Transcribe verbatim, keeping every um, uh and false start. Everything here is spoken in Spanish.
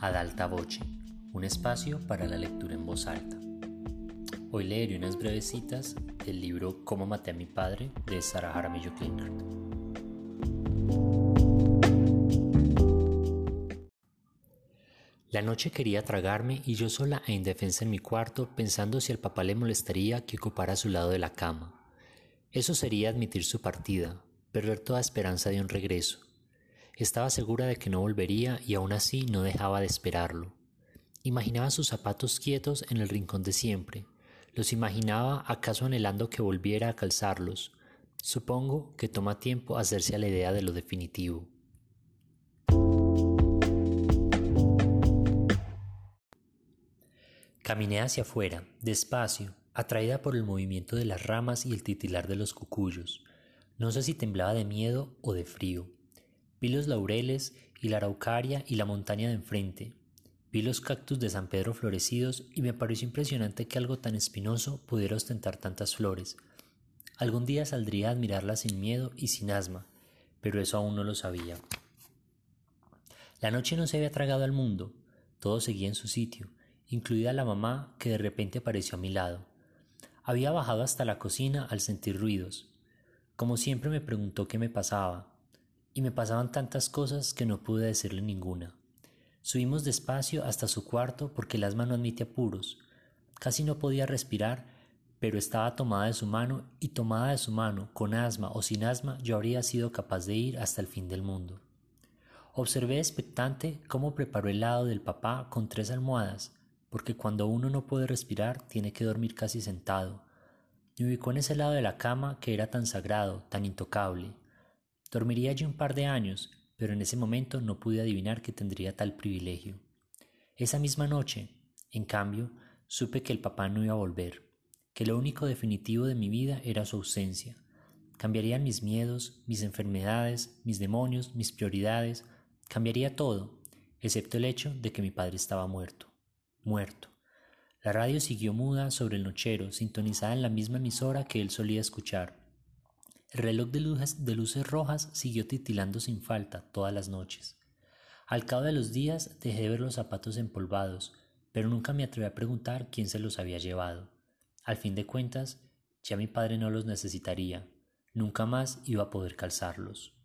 Ad Alta Voce, un espacio para la lectura en voz alta. Hoy leeré unas breves citas del libro ¿Cómo maté a mi padre?, de Sara Jaramillo Klinert. La noche quería tragarme y yo sola e indefensa en mi cuarto, pensando si al papá le molestaría que ocupara su lado de la cama. Eso sería admitir su partida, perder toda esperanza de un regreso. Estaba segura de que no volvería y aún así no dejaba de esperarlo. Imaginaba sus zapatos quietos en el rincón de siempre. Los imaginaba acaso anhelando que volviera a calzarlos. Supongo que toma tiempo hacerse a la idea de lo definitivo. Caminé hacia afuera, despacio, atraída por el movimiento de las ramas y el titilar de los cucuyos. No sé si temblaba de miedo o de frío. Vi los laureles y la araucaria y la montaña de enfrente. Vi los cactus de San Pedro florecidos y me pareció impresionante que algo tan espinoso pudiera ostentar tantas flores. Algún día saldría a admirarlas sin miedo y sin asma, pero eso aún no lo sabía. La noche no se había tragado al mundo. Todo seguía en su sitio, incluida la mamá, que de repente apareció a mi lado. Había bajado hasta la cocina al sentir ruidos. Como siempre me preguntó qué me pasaba. Y me pasaban tantas cosas que no pude decirle ninguna. Subimos despacio hasta su cuarto porque el asma no admite apuros. Casi no podía respirar, pero estaba tomada de su mano, y tomada de su mano, con asma o sin asma, yo habría sido capaz de ir hasta el fin del mundo. Observé expectante cómo preparó el lado del papá con tres almohadas, porque cuando uno no puede respirar tiene que dormir casi sentado. Me ubicó en ese lado de la cama que era tan sagrado, tan intocable. Dormiría allí un par de años, pero en ese momento no pude adivinar que tendría tal privilegio. Esa misma noche, en cambio, supe que el papá no iba a volver, que lo único definitivo de mi vida era su ausencia. Cambiarían mis miedos, mis enfermedades, mis demonios, mis prioridades, cambiaría todo, excepto el hecho de que mi padre estaba muerto. Muerto. La radio siguió muda sobre el nochero, sintonizada en la misma emisora que él solía escuchar. El reloj de luces, de luces rojas siguió titilando sin falta todas las noches. Al cabo de los días dejé de ver los zapatos empolvados, pero nunca me atreví a preguntar quién se los había llevado. Al fin de cuentas, ya mi padre no los necesitaría. Nunca más iba a poder calzarlos.